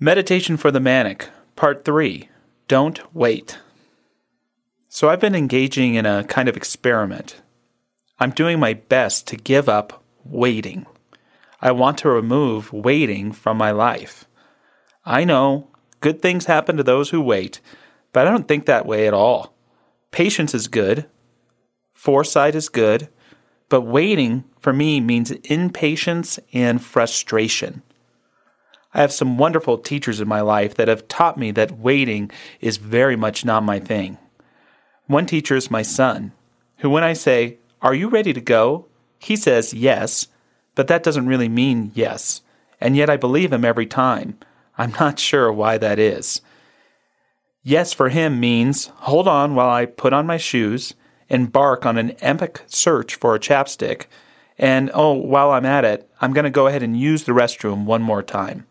Meditation for the Manic, Part 3, Don't Wait. So I've been engaging in a kind of experiment. I'm doing my best to give up waiting. I want to remove waiting from my life. I know, good things happen to those who wait, but I don't think that way at all. Patience is good, foresight is good, but waiting for me means impatience and frustration. I have some wonderful teachers in my life that have taught me that waiting is very much not my thing. One teacher is my son, who when I say, "Are you ready to go?" he says yes, but that doesn't really mean yes, and yet I believe him every time. I'm not sure why that is. Yes for him means, hold on while I put on my shoes, embark on an epic search for a chapstick, and, while I'm at it, I'm going to go ahead and use the restroom one more time.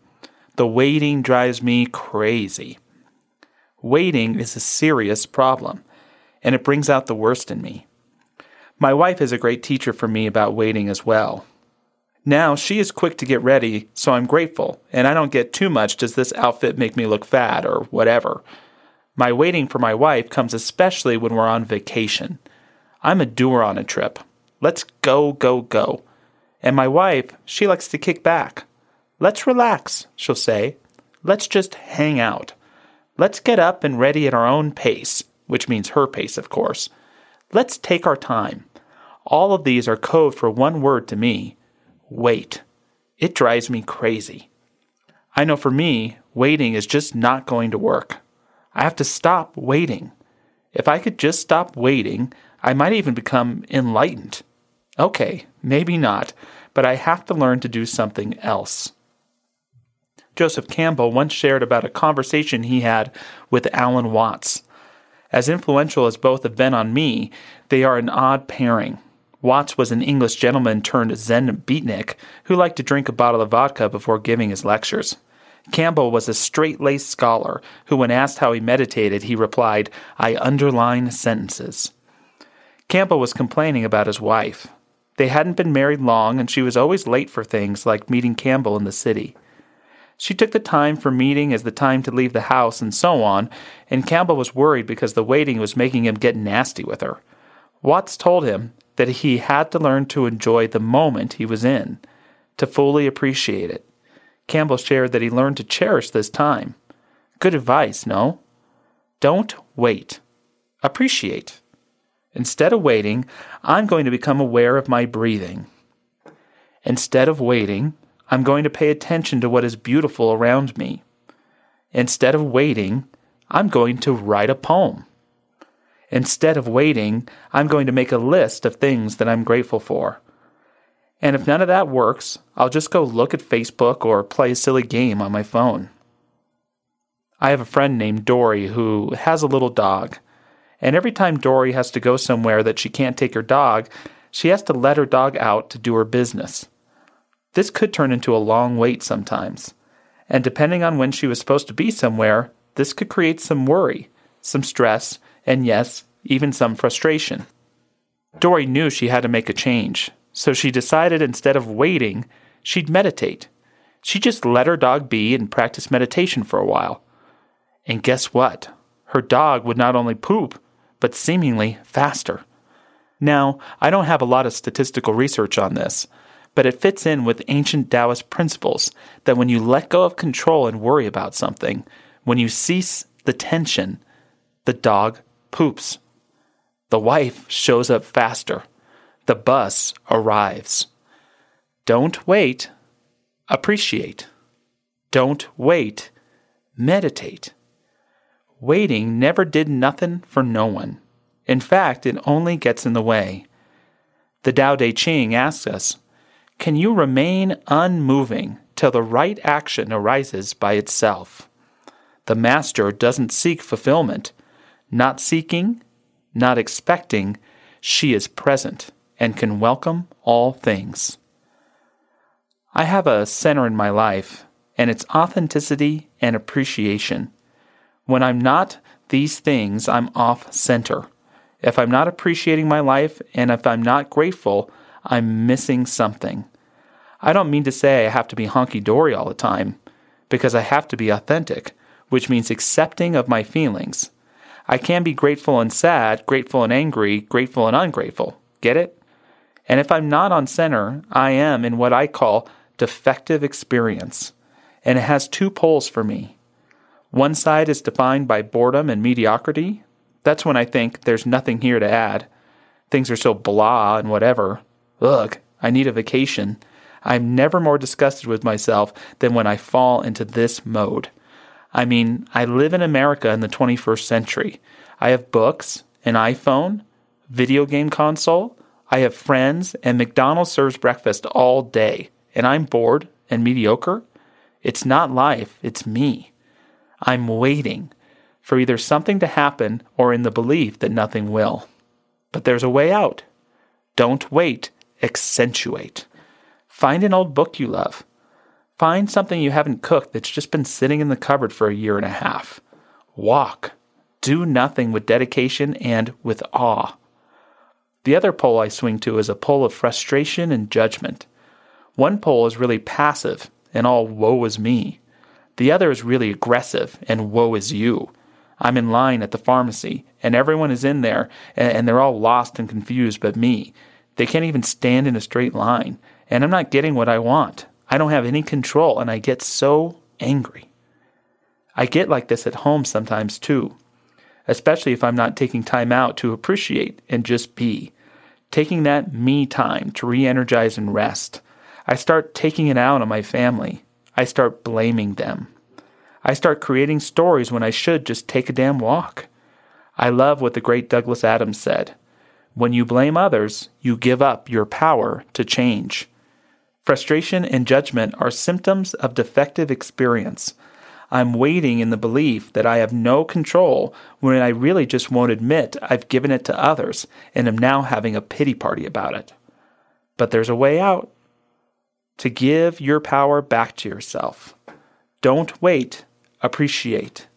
The waiting drives me crazy. Waiting is a serious problem, and it brings out the worst in me. My wife is a great teacher for me about waiting as well. Now, she is quick to get ready, so I'm grateful, and I don't get too much, does this outfit make me look fat or whatever. My waiting for my wife comes especially when we're on vacation. I'm a doer on a trip. Let's go, go, go. And my wife, she likes to kick back. Let's relax, she'll say. Let's just hang out. Let's get up and ready at our own pace, which means her pace, of course. Let's take our time. All of these are code for one word to me, wait. It drives me crazy. I know for me, waiting is just not going to work. I have to stop waiting. If I could just stop waiting, I might even become enlightened. Okay, maybe not, but I have to learn to do something else. Joseph Campbell once shared about a conversation he had with Alan Watts. As influential as both have been on me, they are an odd pairing. Watts was an English gentleman turned Zen beatnik who liked to drink a bottle of vodka before giving his lectures. Campbell was a straight-laced scholar who, when asked how he meditated, he replied, "I underline sentences." Campbell was complaining about his wife. They hadn't been married long, and she was always late for things like meeting Campbell in the city. She took the time for meeting as the time to leave the house and so on, and Campbell was worried because the waiting was making him get nasty with her. Watts told him that he had to learn to enjoy the moment he was in, to fully appreciate it. Campbell shared that he learned to cherish this time. Good advice, no? Don't wait. Appreciate. Instead of waiting, I'm going to become aware of my breathing. Instead of waiting, I'm going to pay attention to what is beautiful around me. Instead of waiting, I'm going to write a poem. Instead of waiting, I'm going to make a list of things that I'm grateful for. And if none of that works, I'll just go look at Facebook or play a silly game on my phone. I have a friend named Dory who has a little dog. And every time Dory has to go somewhere that she can't take her dog, she has to let her dog out to do her business. This could turn into a long wait sometimes. And depending on when she was supposed to be somewhere, this could create some worry, some stress, and yes, even some frustration. Dory knew she had to make a change. So she decided instead of waiting, she'd meditate. She just let her dog be and practice meditation for a while. And guess what? Her dog would not only poop, but seemingly faster. Now, I don't have a lot of statistical research on this, but it fits in with ancient Taoist principles that when you let go of control and worry about something, when you cease the tension, the dog poops. The wife shows up faster. The bus arrives. Don't wait. Appreciate. Don't wait. Meditate. Waiting never did nothing for no one. In fact, it only gets in the way. The Tao Te Ching asks us, can you remain unmoving till the right action arises by itself? The master doesn't seek fulfillment. Not seeking, not expecting, she is present and can welcome all things. I have a center in my life, and it's authenticity and appreciation. When I'm not these things, I'm off center. If I'm not appreciating my life, and if I'm not grateful, I'm missing something. I don't mean to say I have to be honky-dory all the time, because I have to be authentic, which means accepting of my feelings. I can be grateful and sad, grateful and angry, grateful and ungrateful. Get it? And if I'm not on center, I am in what I call defective experience. And it has two poles for me. One side is defined by boredom and mediocrity. That's when I think there's nothing here to add. Things are so blah and whatever. Ugh, I need a vacation. I'm never more disgusted with myself than when I fall into this mode. I mean, I live in America in the 21st century. I have books, an iPhone, video game console. I have friends, and McDonald's serves breakfast all day. And I'm bored and mediocre. It's not life, it's me. I'm waiting for either something to happen or in the belief that nothing will. But there's a way out. Don't wait, accentuate. Find an old book you love. Find something you haven't cooked that's just been sitting in the cupboard for a year and a half. Walk. Do nothing with dedication and with awe. The other pole I swing to is a pole of frustration and judgment. One pole is really passive and all woe is me. The other is really aggressive and woe is you. I'm in line at the pharmacy and everyone is in there and they're all lost and confused but me. They can't even stand in a straight line and I'm not getting what I want. I don't have any control, and I get so angry. I get like this at home sometimes, too, especially if I'm not taking time out to appreciate and just be, taking that me time to re-energize and rest. I start taking it out on my family. I start blaming them. I start creating stories when I should just take a damn walk. I love what the great Douglas Adams said. When you blame others, you give up your power to change. Frustration and judgment are symptoms of defective experience. I'm waiting in the belief that I have no control when I really just won't admit I've given it to others and am now having a pity party about it. But there's a way out. To give your power back to yourself. Don't wait, appreciate.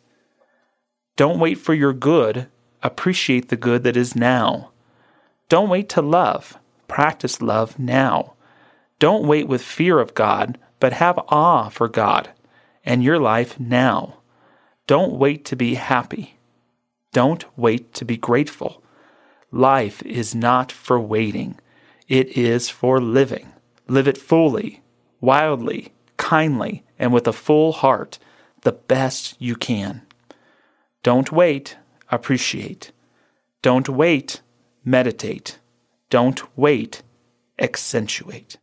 Don't wait for your good, appreciate the good that is now. Don't wait to love, practice love now. Don't wait with fear of God, but have awe for God and your life now. Don't wait to be happy. Don't wait to be grateful. Life is not for waiting. It is for living. Live it fully, wildly, kindly, and with a full heart, the best you can. Don't wait, appreciate. Don't wait, meditate. Don't wait, accentuate.